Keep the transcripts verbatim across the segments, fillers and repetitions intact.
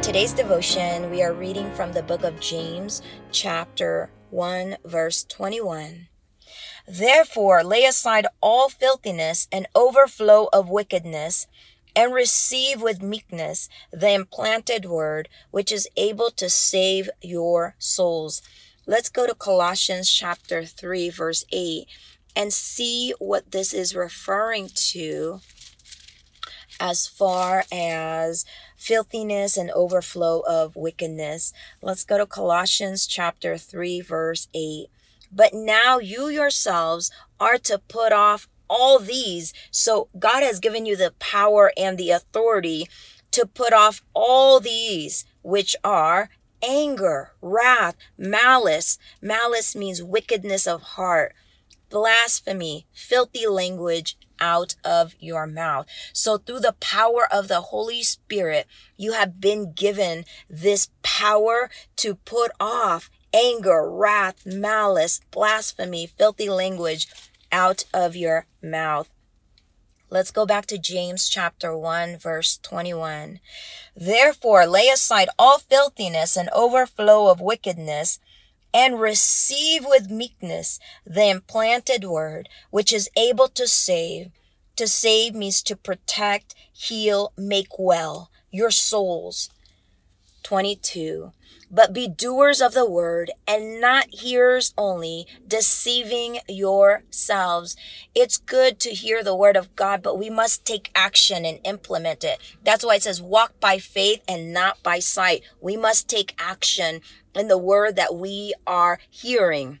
today's devotion, we are reading from the book of James, chapter one, verse twenty-one. Therefore, lay aside all filthiness and overflow of wickedness, and receive with meekness the implanted word, which is able to save your souls. Let's go to Colossians chapter three, verse eight, and see what this is referring to as far as filthiness and overflow of wickedness. Let's go to Colossians chapter three, verse eight. But now you yourselves are to put off all these. So God has given you the power and the authority to put off all these, which are anger, wrath, malice. Malice means wickedness of heart, blasphemy, filthy language out of your mouth. So through the power of the Holy Spirit, you have been given this power to put off anger, wrath, malice, blasphemy, filthy language out of your mouth. Let's go back to James chapter one, verse twenty-one. Therefore, lay aside all filthiness and overflow of wickedness, and receive with meekness the implanted word, which is able to save. To save means to protect, heal, make well your souls. twenty-two. But be doers of the word and not hearers only, deceiving yourselves. It's good to hear the word of God, but we must take action and implement it. That's why it says walk by faith and not by sight. We must take action in the word that we are hearing.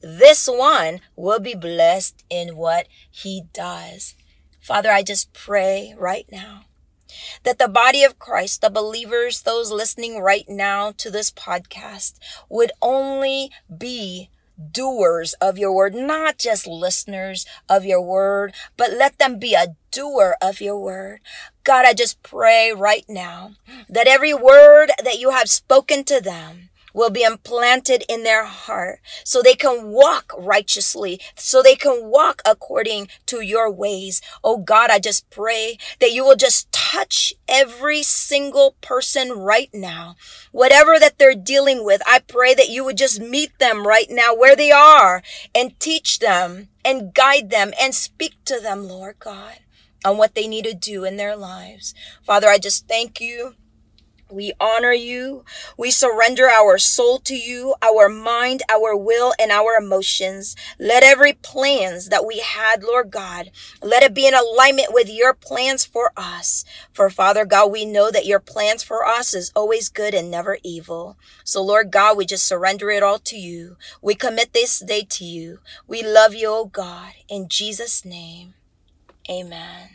this one will be blessed in what he does. Father, I just pray right now that the body of Christ, the believers, those listening right now to this podcast, would only be doers of your word, not just listeners of your word, but let them be a doer of your word. God, I just pray right now that every word that you have spoken to them will be implanted in their heart so they can walk righteously, so they can walk according to your ways. Oh God, I just pray that you will just touch every single person right now. Whatever that they're dealing with, I pray that you would just meet them right now where they are and teach them and guide them and speak to them, Lord God, on what they need to do in their lives. Father, I just thank you. We honor you. We surrender our soul to you, our mind, our will, and our emotions. Let every plans that we had, Lord God, let it be in alignment with your plans for us. For Father God, we know that your plans for us is always good and never evil. So Lord God, we just surrender it all to you. We commit this day to you. We love you, oh God. In Jesus' name, amen.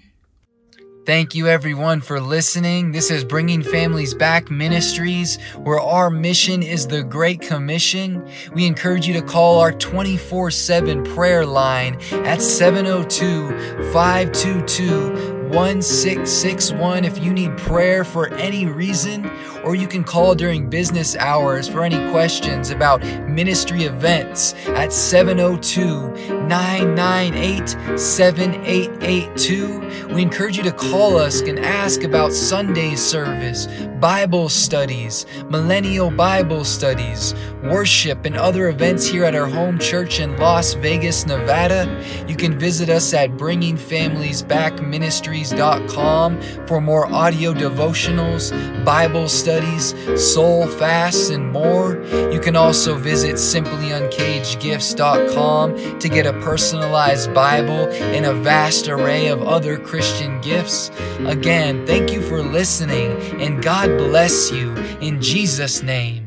Thank you everyone for listening. This is Bringing Families Back Ministries, where our mission is the Great Commission. We encourage you to call our twenty-four seven prayer line at seven oh two, five two two, one six six one if you need prayer for any reason, or you can call during business hours for any questions about ministry events at seven oh two, nine nine eight, seven eight eight two. We encourage you to call us and ask about Sunday service, Bible studies, millennial Bible studies, worship, and other events here at our home church in Las Vegas, Nevada. You can visit us at bringing families back ministries dot com for more audio devotionals, Bible studies, soul fasts, and more. You can also visit Simply Uncaged Gifts dot com to get a personalized Bible and a vast array of other Christian gifts. Again, thank you for listening, and God bless you in Jesus' name.